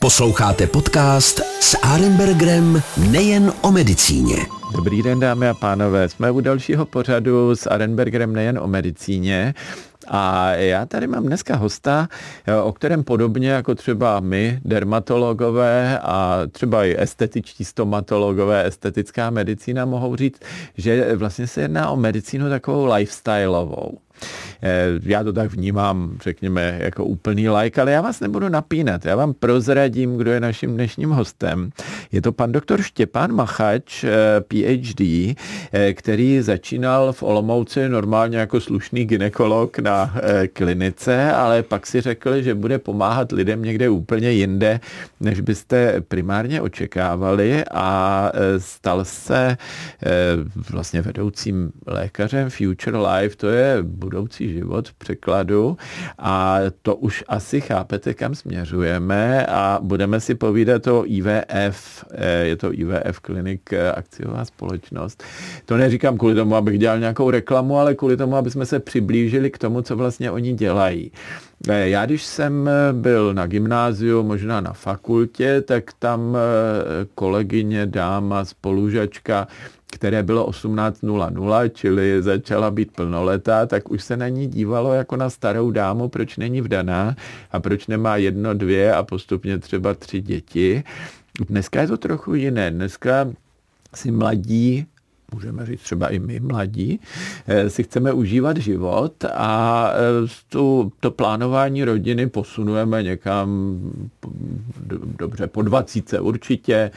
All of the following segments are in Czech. Posloucháte podcast s Arenbergerem nejen o medicíně. Dobrý den, dámy a pánové. Jsme u dalšího pořadu s Arenbergerem nejen o medicíně. A já tady mám dneska hosta, o kterém podobně jako třeba my, dermatologové a třeba i estetičtí stomatologové, estetická medicína, mohou říct, že vlastně se jedná o medicínu takovou lifestyleovou. Já to tak vnímám, řekněme, jako úplný laik, ale já vás nebudu napínat. Já vám prozradím, kdo je naším dnešním hostem. Je to pan doktor Štěpán Machač, PhD, který začínal v Olomouci normálně jako slušný gynekolog na klinice, ale pak si řekl, že bude pomáhat lidem někde úplně jinde, než byste primárně očekávali, a stal se vlastně vedoucím lékařem Future Life, to je budoucí život v překladu, a to už asi chápete, kam směřujeme, a budeme si povídat o IVF, je to IVF Klinik, akciová společnost. To neříkám kvůli tomu, abych dělal nějakou reklamu, ale kvůli tomu, aby jsme se přiblížili k tomu, co vlastně oni dělají. Já když jsem byl na gymnáziu, možná na fakultě, tak tam kolegyně, dáma, spolužačka, které bylo 18:00, čili začala být plnoletá, tak už se na ní dívalo jako na starou dámu, proč není vdaná a proč nemá 1, 2 a postupně třeba 3 děti. Dneska je to trochu jiné. Dneska si mladí, můžeme říct třeba i my mladí, si chceme užívat život a to plánování rodiny posunujeme někam dobře po 20 určitě,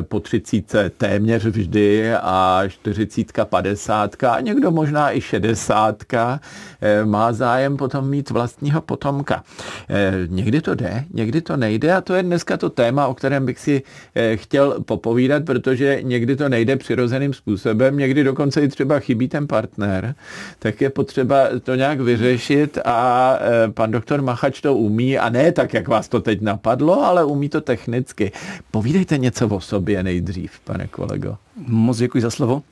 po 30 téměř vždy a 40, 50 a někdo možná i 60 má zájem potom mít vlastního potomka. Někdy to jde, někdy to nejde, a to je dneska to téma, o kterém bych si chtěl popovídat, protože někdy to nejde přirozeným způsobem, někdy dokonce i třeba chybí ten partner, tak je potřeba to nějak vyřešit, a pan doktor Machač to umí, a ne tak, jak vás to teď napadlo, ale umí to technicky. Povídejte něco o sobě nejdřív, pane kolego. Moc děkuji za slovo.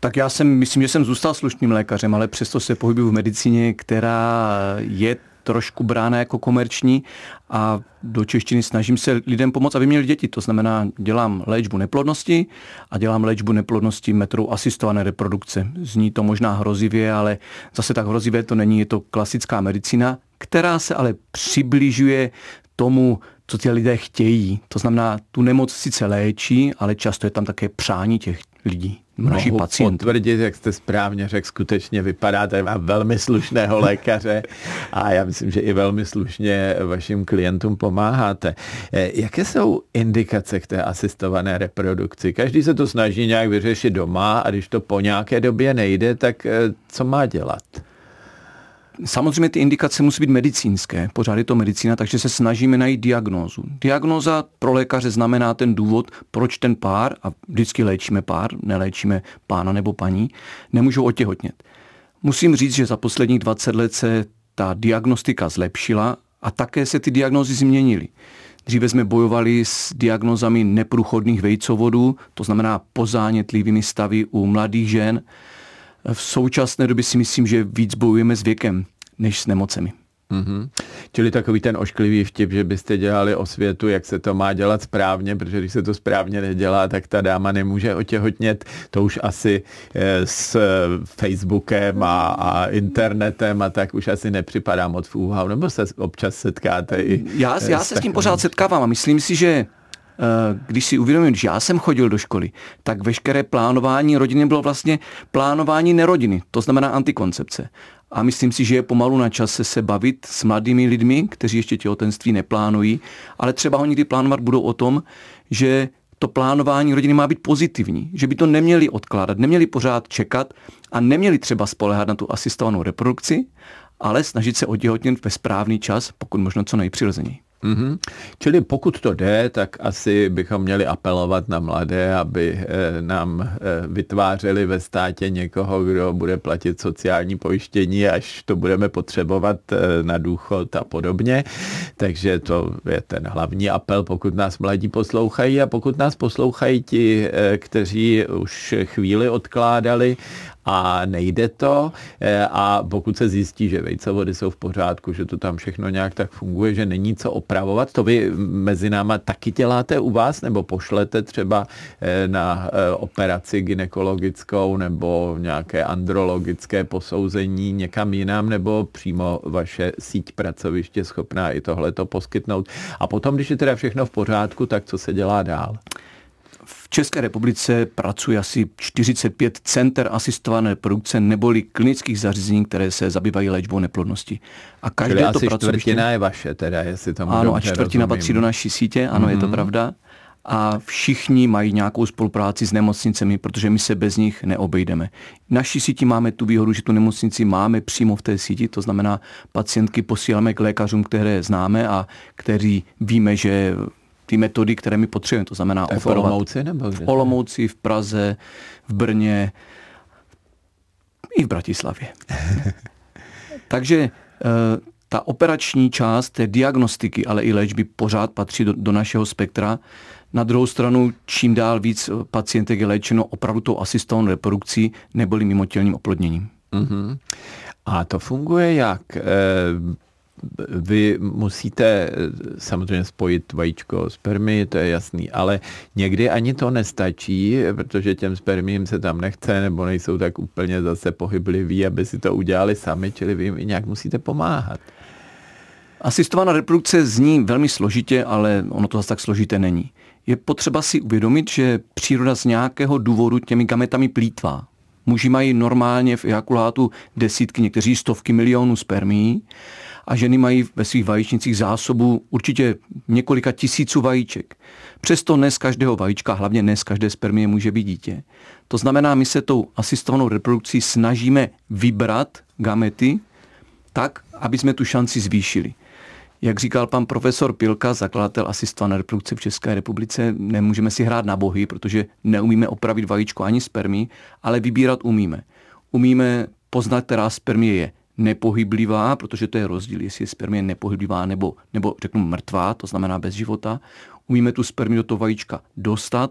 Tak já myslím, že jsem zůstal slušným lékařem, ale přesto se pohybuju v medicíně, která je trošku brána jako komerční, a do češtiny snažím se lidem pomoct, aby měli děti. To znamená, dělám léčbu neplodnosti a dělám léčbu neplodnosti metodou asistované reprodukce. Zní to možná hrozivě, ale zase tak hrozivé to není. Je to klasická medicína, která se ale přibližuje tomu, co ti lidé chtějí. To znamená, tu nemoc sice léčí, ale často je tam také přání těch lidí. Mohu potvrdit, jak jste správně řekl, skutečně vypadáte na velmi slušného lékaře a já myslím, že i velmi slušně vašim klientům pomáháte. Jaké jsou indikace k té asistované reprodukci? Každý se to snaží nějak vyřešit doma, a když to po nějaké době nejde, tak co má dělat? Samozřejmě ty indikace musí být medicínské, pořád je to medicína, takže se snažíme najít diagnózu. Diagnóza pro lékaře znamená ten důvod, proč ten pár, a vždycky léčíme pár, neléčíme pána nebo paní, nemůžou otěhotnět. Musím říct, že za posledních 20 let se ta diagnostika zlepšila a také se ty diagnózy změnily. Dříve jsme bojovali s diagnózami neprůchodných vejcovodů, to znamená pozánětlivými stavy u mladých žen. V současné době si myslím, že víc bojujeme s věkem, než s nemocemi. Mm-hmm. Čili takový ten ošklivý vtip, že byste dělali osvětu, jak se to má dělat správně, protože když se to správně nedělá, tak ta dáma nemůže otěhotnět. To už asi s Facebookem a internetem a tak už asi nepřipadá moc v úvahu, nebo se občas setkáte i... Já se s tím pořád setkávám a myslím si, že když si uvědomím, že já jsem chodil do školy, tak veškeré plánování rodiny bylo vlastně plánování nerodiny, to znamená antikoncepce. A myslím si, že je pomalu na čase se bavit s mladými lidmi, kteří ještě těhotenství neplánují, ale třeba ho někdy plánovat budou, o tom, že to plánování rodiny má být pozitivní, že by to neměli odkládat, neměli pořád čekat a neměli třeba spoléhat na tu asistovanou reprodukci, ale snažit se otěhotnět ve správný čas, pokud možno co nejpřirozeněji. Mm-hmm. Čili pokud to jde, tak asi bychom měli apelovat na mladé, aby nám vytvářeli ve státě někoho, kdo bude platit sociální pojištění, až to budeme potřebovat na důchod a podobně. Takže to je ten hlavní apel, pokud nás mladí poslouchají, a pokud nás poslouchají ti, kteří už chvíli odkládali a nejde to a pokud se zjistí, že vejcevody jsou v pořádku, že to tam všechno nějak tak funguje, že není co opravovat, to vy mezi náma taky děláte u vás nebo pošlete třeba na operaci gynekologickou nebo nějaké andrologické posouzení někam jinam nebo přímo vaše síť pracoviště schopná i tohleto poskytnout. A potom, když je teda všechno v pořádku, tak co se dělá dál? V České republice pracuje asi 45 center asistované produkce neboli klinických zařízení, které se zabývají léčbou neplodnosti. A každé to asi pracoviště... čtvrtina je vaše, teda, jestli tomu dobře rozumím. Ano, a čtvrtina patří do naší sítě, ano, je to pravda. A všichni mají nějakou spolupráci s nemocnicemi, protože my se bez nich neobejdeme. V naší síti máme tu výhodu, že tu nemocnici máme přímo v té síti, to znamená pacientky posíláme k lékařům, které známe a kteří víme, že ty metody, které my potřebujeme, to znamená tak operovat. V Olomouci, v Praze, v Brně i v Bratislavě. Takže ta operační část té diagnostiky, ale i léčby pořád patří do našeho spektra. Na druhou stranu, čím dál víc pacientek je léčeno opravdu tou asistovanou reprodukcí neboli mimotělním oplodněním. Mm-hmm. A to funguje jak? Vy musíte samozřejmě spojit vajíčko s spermii, to je jasný, ale někdy ani to nestačí, protože těm spermím se tam nechce nebo nejsou tak úplně zase pohybliví, aby si to udělali sami, čili vy jim i nějak musíte pomáhat. Asistovaná reprodukce zní velmi složitě, ale ono to zase tak složité není. Je potřeba si uvědomit, že příroda z nějakého důvodu těmi gametami plýtvá. Muži mají normálně v ejakulátu desítky, někteří stovky milionů spermií a ženy mají ve svých vajíčnicích zásobu určitě několika tisíců vajíček. Přesto ne z každého vajíčka, hlavně ne z každé spermie může být dítě. To znamená, my se tou asistovanou reprodukcí snažíme vybrat gamety tak, aby jsme tu šanci zvýšili. Jak říkal pan profesor Pilka, zakladatel asistované reprodukce v České republice, nemůžeme si hrát na bohy, protože neumíme opravit vajíčko ani spermii, ale vybírat umíme. Umíme poznat, která spermie je nepohyblivá, protože to je rozdíl, jestli je spermie nepohyblivá nebo řeknu mrtvá, to znamená bez života. Umíme tu spermii do toho vajíčka dostat,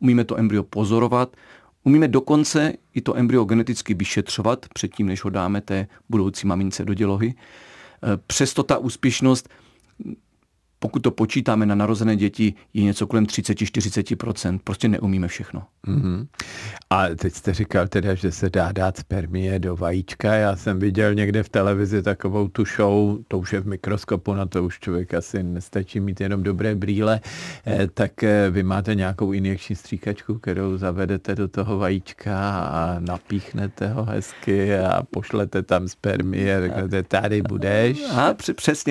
umíme to embryo pozorovat, umíme dokonce i to embryo geneticky vyšetřovat předtím, než ho dáme té budoucí mamince do dělohy. Přesto ta úspěšnost, pokud to počítáme na narozené děti, je něco kolem 30-40%. Prostě neumíme všechno. Mm-hmm. A teď jste říkal teda, že se dá dát spermie do vajíčka. Já jsem viděl někde v televizi takovou tu show, to už je v mikroskopu, na to už člověk asi nestačí mít jenom dobré brýle, tak vy máte nějakou injekční stříkačku, kterou zavedete do toho vajíčka a napíchnete ho hezky a pošlete tam spermie, řeknete, tady budeš. A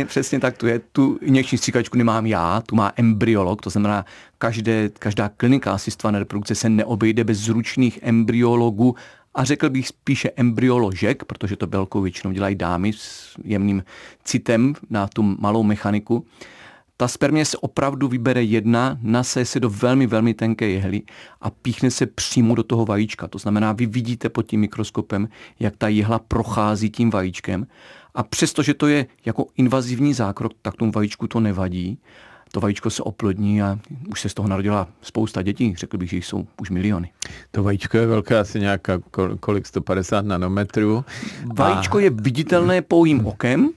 přesně tak to je. Tu injekční stříkačku nemám já, tu má embryolog, to znamená, každá klinika asistované reprodukce se neobejde bez zručných embryologů a řekl bych spíše embryoložek, protože to velkou většinou dělají dámy s jemným citem na tu malou mechaniku. Ta spermie se opravdu vybere jedna, naseje se do velmi, velmi tenké jehly a píchne se přímo do toho vajíčka. To znamená, vy vidíte pod tím mikroskopem, jak ta jehla prochází tím vajíčkem a přestože to je jako invazivní zákrok, tak tomu vajíčku to nevadí. To vajíčko se oplodní a už se z toho narodila spousta dětí. Řekl bych, že jich jsou už miliony. To vajíčko je velké asi nějaká kolik 150 nanometrů. Vajíčko je viditelné pouhým okem,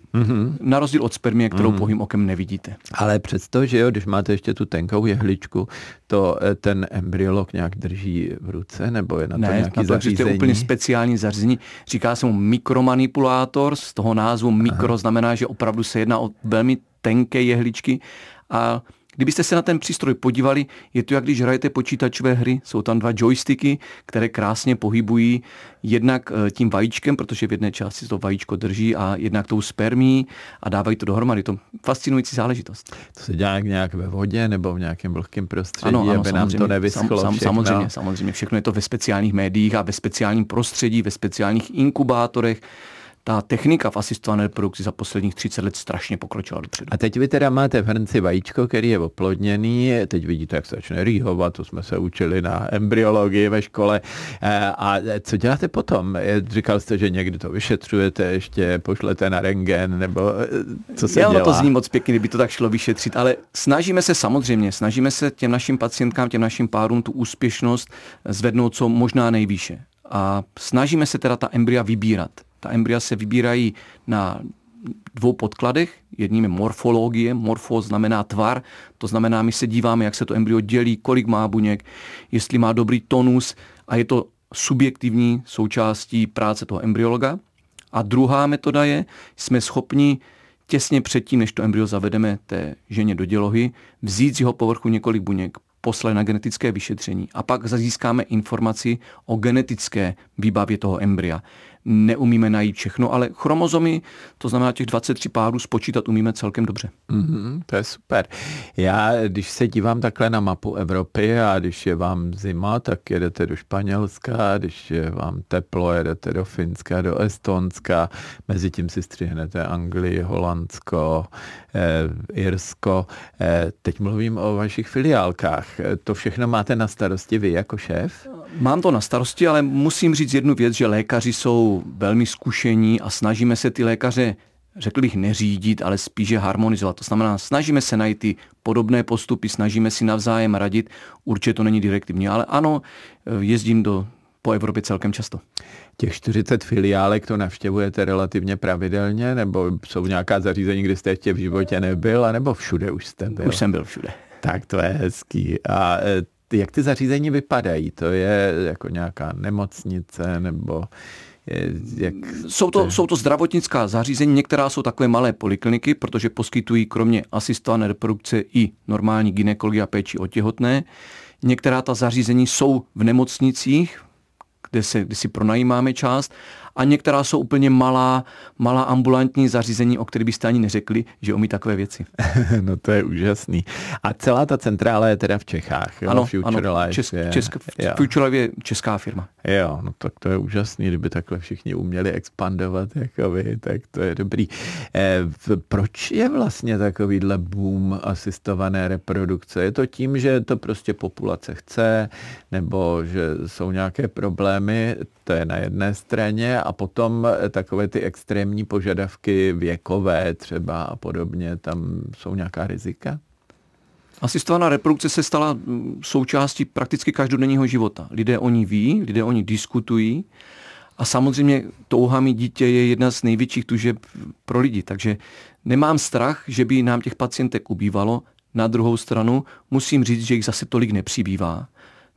na rozdíl od spermie, kterou pouhým okem nevidíte. Ale přesto, že jo, když máte ještě tu tenkou jehličku, to ten embryolog nějak drží v ruce, nebo je na to nějaký zařízení? Ne, to je úplně speciální zařízení. Říká se mu mikromanipulátor, z toho názvu mikro znamená, že opravdu se jedná o velmi tenké jehličky. A kdybyste se na ten přístroj podívali, je to jak když hrajete počítačové hry, jsou tam dva joysticky, které krásně pohybují jednak tím vajíčkem, protože v jedné části to vajíčko drží a jednak tou spermí a dávají to dohromady. To fascinující záležitost. To se dělá nějak ve vodě nebo v nějakém vlhkém prostředí, ano, aby nám to nevyschlo všechno. Samozřejmě, všechno je to ve speciálních médiích a ve speciálním prostředí, ve speciálních inkubátorech. Ta technika v asistované reprodukci za posledních 30 let strašně pokročila dopředu. A teď vy teda máte v hrnci vajíčko, který je oplodněný, teď vidíte, jak se začne rýhovat, to jsme se učili na embryologii ve škole. A co děláte potom? Říkal jste, že někdy to vyšetřujete, ještě pošlete na rentgen, nebo co se dělá? To zní moc pěkně, kdyby to tak šlo vyšetřit, ale snažíme se těm našim pacientkám, těm našim párům tu úspěšnost zvednout co možná nejvýše. A snažíme se teda ta embrya vybírat. Ta embrya se vybírají na dvou podkladech. Jedním je morfologie. Morfos znamená tvar. To znamená, my se díváme, jak se to embryo dělí, kolik má buněk, jestli má dobrý tonus, a je to subjektivní součástí práce toho embryologa. A druhá metoda je, jsme schopni těsně předtím, než to embryo zavedeme té ženě do dělohy, vzít z jeho povrchu několik buněk, poslat na genetické vyšetření a pak získáme informaci o genetické výbavě toho embrya. Neumíme najít všechno, ale chromozomy, to znamená těch 23 párů, spočítat umíme celkem dobře. Mm-hmm, to je super. Já, když se dívám takhle na mapu Evropy a když je vám zima, tak jedete do Španělska, když je vám teplo, jedete do Finska, do Estonska, mezi tím si střihnete Anglii, Holandsko, Irsko. Teď mluvím o vašich filiálkách. To všechno máte na starosti vy jako šéf? Mám to na starosti, ale musím říct jednu věc, že lékaři jsou velmi zkušení a snažíme se ty lékaře, řekl bych, neřídit, ale spíše harmonizovat. To znamená, snažíme se najít ty podobné postupy, snažíme si navzájem radit. Určitě to není direktivní, ale ano, jezdím po Evropě celkem často. Těch 40 filiálek to navštěvujete relativně pravidelně, nebo jsou nějaká zařízení, kde jste ještě v životě nebyl, anebo všude už jste byl? Už jsem byl všude. Tak to je hezký. A jak ty zařízení vypadají? To je jako nějaká nemocnice nebo... Jsou to zdravotnická zařízení, některá jsou takové malé polikliniky, protože poskytují kromě asistované reprodukce i normální gynekologii a péči o těhotné. Některá ta zařízení jsou v nemocnicích, kde si pronajímáme část, a některá jsou úplně malá ambulantní zařízení, o kterých byste ani neřekli, že umí takové věci. No to je úžasný. A celá ta centrála je teda v Čechách. Jo? Ano, Future Life Future Life je česká firma. Jo, no tak to je úžasný, kdyby takhle všichni uměli expandovat, jako vy, tak to je dobrý. Proč je vlastně takovýhle boom asistované reprodukce? Je to tím, že to prostě populace chce, nebo že jsou nějaké problémy, to je na jedné straně, a potom takové ty extrémní požadavky věkové třeba a podobně, tam jsou nějaká rizika? Asistovaná reprodukce se stala součástí prakticky každodenního života. Lidé o ní ví, lidé o ní diskutují a samozřejmě touha mít dítě je jedna z největších tužeb pro lidi, takže nemám strach, že by nám těch pacientek ubývalo. Na druhou stranu musím říct, že jich zase tolik nepřibývá.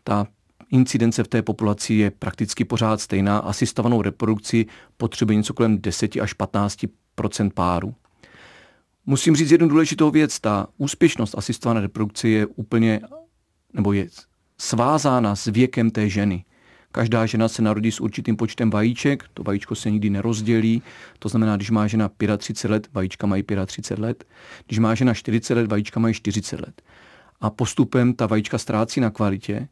Ta incidence v té populaci je prakticky pořád stejná. Asistovanou reprodukci potřebuje něco kolem 10 až 15% párů. Musím říct jednu důležitou věc. Ta úspěšnost asistované reprodukce je úplně, nebo je svázána s věkem té ženy. Každá žena se narodí s určitým počtem vajíček, to vajíčko se nikdy nerozdělí, to znamená, když má žena 35 let, vajíčka mají 35 let, když má žena 40 let, vajíčka mají 40 let. A postupem ta vajíčka ztrácí na kvalitě.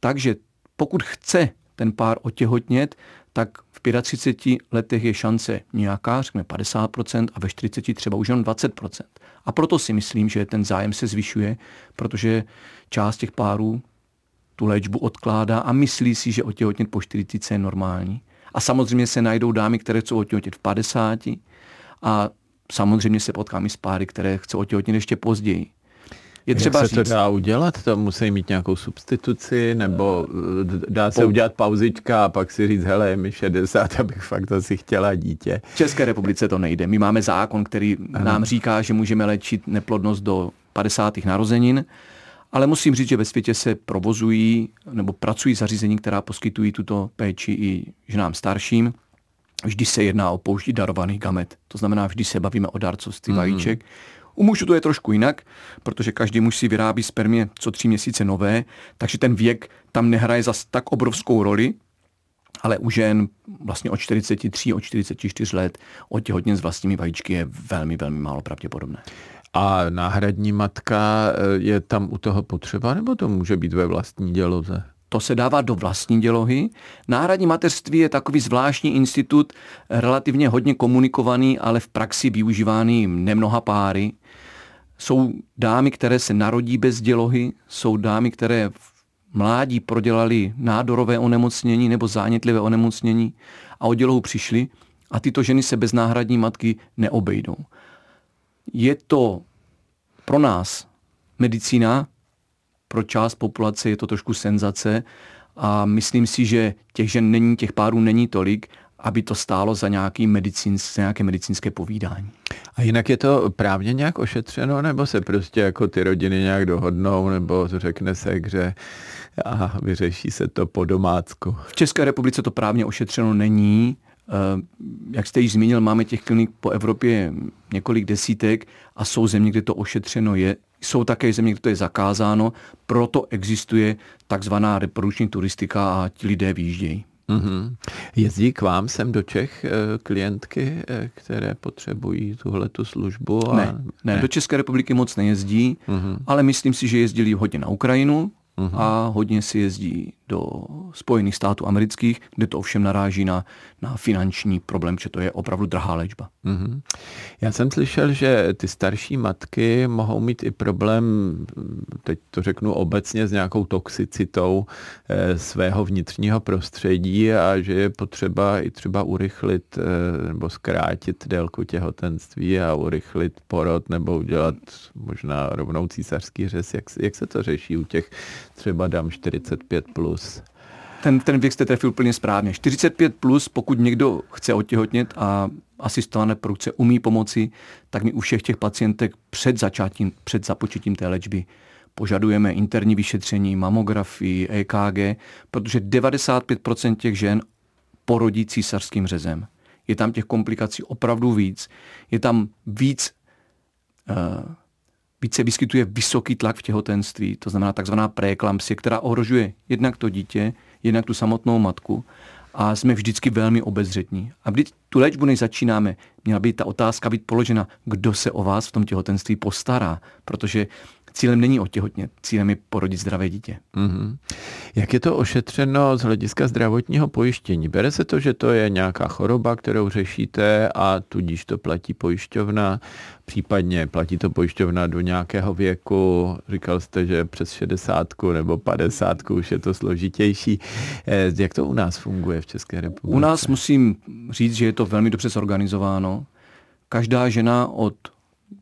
Takže pokud chce ten pár otěhotnět, tak v 35 letech je šance nějaká, řekněme 50%, a ve 40 třeba už jenom 20%. A proto si myslím, že ten zájem se zvyšuje, protože část těch párů tu léčbu odkládá a myslí si, že otěhotnět po 40 je normální. A samozřejmě se najdou dámy, které chcou otěhotnět v 50, a samozřejmě se potkám i s páry, které chcou otěhotnět ještě později. Je třeba jak se říct, to dá udělat? To musí mít nějakou substituci, nebo dá se udělat pauzička a pak si říct, hele, je mi 60, abych fakt asi chtěla dítě. V České republice to nejde. My máme zákon, který nám říká, že můžeme léčit neplodnost do 50. narozenin, ale musím říct, že ve světě se provozují nebo pracují zařízení, která poskytují tuto péči i ženám starším. Vždy se jedná o použití darovaných gamet. To znamená, vždy se bavíme o darcovství vajíček. U mužů to je trošku jinak, protože každý muž si vyrábí spermie co 3 měsíce nové, takže ten věk tam nehraje zas tak obrovskou roli, ale u žen vlastně od 43, od 44 let otěhotnět s vlastními vajíčky je velmi, velmi málo pravděpodobné. A náhradní matka je tam u toho potřeba, nebo to může být ve vlastní děloze? To se dává do vlastní dělohy. Náhradní mateřství je takový zvláštní institut, relativně hodně komunikovaný, ale v praxi využívaný nemnoha páry. Jsou dámy, které se narodí bez dělohy, jsou dámy, které v mládí prodělali nádorové onemocnění nebo zánětlivé onemocnění a o dělohu přišly, a tyto ženy se bez náhradní matky neobejdou. Je to pro nás medicína, pro část populace je to trošku senzace a myslím si, že těch žen není, těch párů není tolik, aby to stálo za nějaké medicínské povídání. A jinak je to právně nějak ošetřeno, nebo se prostě jako ty rodiny nějak dohodnou, nebo řekne se, že a vyřeší se to po domácku? V České republice to právně ošetřeno není. Jak jste již zmínil, máme těch klinik po Evropě několik desítek a jsou země, kde to ošetřeno je. Jsou také země, kde to je zakázáno, proto existuje takzvaná reprodukční turistika a ti lidé vyjíždějí. Mm-hmm. Jezdí k vám sem do Čech klientky, které potřebují tuhletu službu? A... Ne, do České republiky moc nejezdí, ale myslím si, že jezdili hodně na Ukrajinu a hodně si jezdí do Spojených států amerických, kde to ovšem naráží na finanční problém, že to je opravdu drahá léčba. Mm-hmm. Já jsem slyšel, že ty starší matky mohou mít i problém, teď to řeknu obecně, s nějakou toxicitou svého vnitřního prostředí a že je potřeba i třeba urychlit nebo zkrátit délku těhotenství a urychlit porod nebo udělat možná rovnou císařský řez. Jak se to řeší u těch třeba dám 45+? Ten věk jste trefil úplně správně. 45+, pokud někdo chce otěhotnět a asistované reprodukce umí pomoci, tak my u všech těch pacientek před započetím té léčby požadujeme interní vyšetření, mamografii, EKG, protože 95% těch žen porodí císařským řezem. Je tam těch komplikací opravdu víc. Je tam víc se vyskytuje vysoký tlak v těhotenství, to znamená takzvaná preeklampsie, která ohrožuje jednak to dítě, jednak tu samotnou matku a jsme vždycky velmi obezřetní. A když tu léčbu než začínáme, měla by ta otázka být položena, kdo se o vás v tom těhotenství postará, protože cílem není otěhotnět, cílem je porodit zdravé dítě. Mm-hmm. Jak je to ošetřeno z hlediska zdravotního pojištění? Bere se to, že to je nějaká choroba, kterou řešíte a tudíž to platí pojišťovna, případně platí to pojišťovna do nějakého věku, říkal jste, že přes 60 nebo 50 už je to složitější. Jak to u nás funguje v České republice? U nás musím říct, že je to velmi dobře zorganizováno. Každá žena od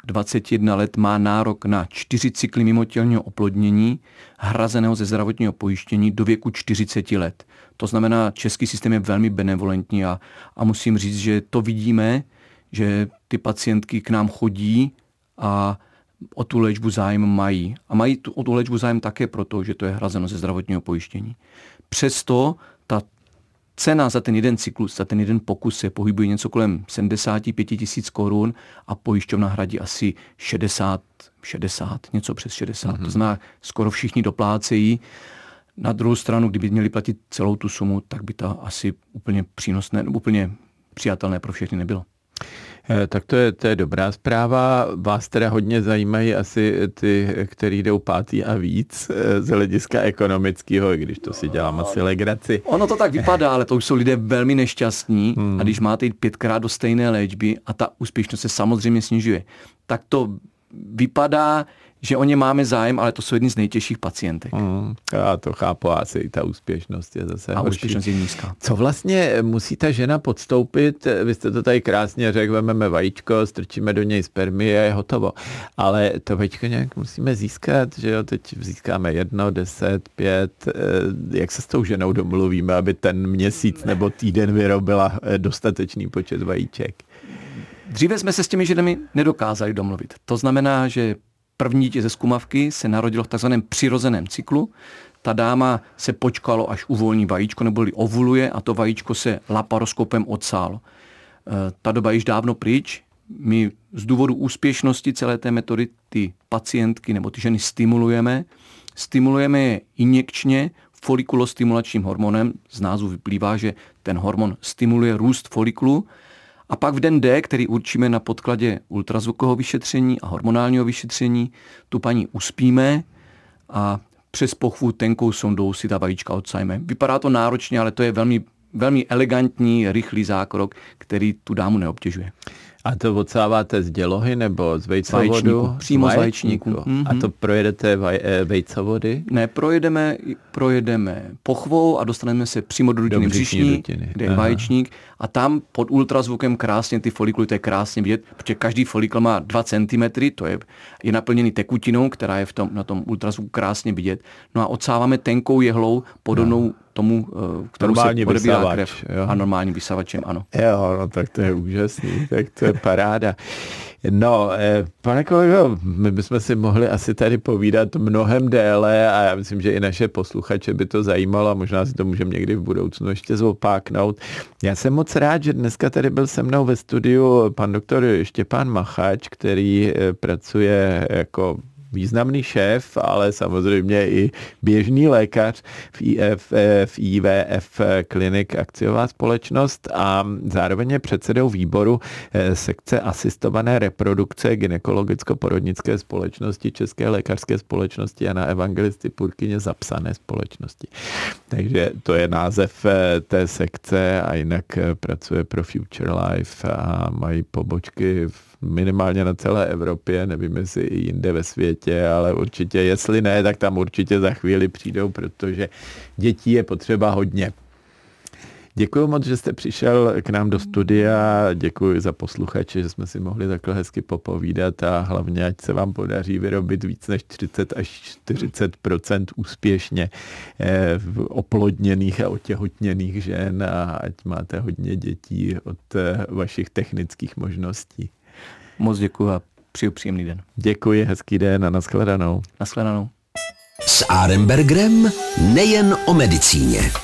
21 let má nárok na 4 cykly mimotělního oplodnění hrazeného ze zdravotního pojištění do věku 40 let. To znamená, český systém je velmi benevolentní a musím říct, že to vidíme, že ty pacientky k nám chodí a o tu léčbu zájem mají. A mají o tu léčbu zájem také proto, že to je hrazeno ze zdravotního pojištění. Přesto ta cena za ten jeden cyklus, za ten jeden pokus se pohybuje něco kolem 75 000 korun a pojišťovna hradí asi 60, něco přes 60. Mm-hmm. To znamená, skoro všichni doplácejí. Na druhou stranu, kdyby měli platit celou tu sumu, tak by to asi úplně přínosné, nebo úplně přijatelné pro všechny nebylo. Tak to je dobrá zpráva. Vás teda hodně zajímají asi ty, který jdou pátý a víc z hlediska ekonomického, i když to si dělám asi legraci. Ono to tak vypadá, ale to už jsou lidé velmi nešťastní a když máte jít 5krát do stejné léčby a ta úspěšnost se samozřejmě snižuje, tak to vypadá, že o ně máme zájem, ale to jsou jedni z nejtěžších pacientek. Já to chápu, asi i ta úspěšnost je zase horší. Úspěšnost je nízká. Co vlastně musí ta žena podstoupit? Vy jste to tady krásně řekl, vezmeme vajíčko, strčíme do něj spermie a je hotovo. Ale to vajíčko nějak musíme získat, že jo? Teď získáme 1, 10, 5. Jak se s tou ženou domluvíme, aby ten měsíc nebo týden vyrobila dostatečný počet vajíček? Dříve jsme se s těmi ženami nedokázali domluvit. To znamená, že první dítě ze zkumavky se narodilo v takzvaném přirozeném cyklu. Ta dáma se počkalo, až uvolní vajíčko, neboli ovuluje a to vajíčko se laparoskopem odsálo. Ta doba již dávno pryč. My z důvodu úspěšnosti celé té metody ty pacientky nebo ty ženy stimulujeme. Stimulujeme je injekčně folikulostimulačním hormonem. Z názvu vyplývá, že ten hormon stimuluje růst folikulu. A pak v den D, který určíme na podkladě ultrazvukového vyšetření a hormonálního vyšetření, tu paní uspíme a přes pochvu tenkou sondou si ta vajíčka odsajme. Vypadá to náročně, ale to je velmi, velmi elegantní, rychlý zákrok, který tu dámu neobtěžuje. A to odsáváte z dělohy nebo z vejcovodu? Přímo z vaječníku. Mm-hmm. A to projedete vejcovody? Ne, projedeme pochvou a dostaneme se přímo do dutiny břišní, kde je vaječník. A tam pod ultrazvukem krásně ty folikuly, to je krásně vidět, protože každý folikl má 2 cm, to je naplněný tekutinou, která je na tom ultrazvuku krásně vidět. No a odsáváme tenkou jehlou podobnou tomu, kterou se odebírá krev. Jo. A normálním vysavačem, ano. Jo, no tak to je úžasný, tak to je paráda. No, pane kolego, my bychom si mohli asi tady povídat mnohem déle a já myslím, že i naše posluchače by to zajímalo a možná si to můžeme někdy v budoucnu ještě zopáknout. Já jsem moc rád, že dneska tady byl se mnou ve studiu pan doktor Štěpán Machač, který pracuje jako významný šéf, ale samozřejmě i běžný lékař v IVF Klinik akciová společnost a zároveň je předsedou výboru sekce asistované reprodukce gynekologicko-porodnické společnosti České lékařské společnosti Jana Evangelisty Purkyně zapsané společnosti. Takže to je název té sekce a jinak pracuje pro Future Life a mají pobočky minimálně na celé Evropě, nevím, jestli i jinde ve světě, ale určitě, jestli ne, tak tam určitě za chvíli přijdou, protože dětí je potřeba hodně. Děkuji moc, že jste přišel k nám do studia, děkuji za posluchače, že jsme si mohli takhle hezky popovídat a hlavně, ať se vám podaří vyrobit víc než 30 až 40% úspěšně oplodněných a otěhotněných žen a ať máte hodně dětí od vašich technických možností. Moc děkuji a přeju příjemný den. Děkuji, hezký den a nashledanou. Nashledanou. S Arenbergerem nejen o medicíně.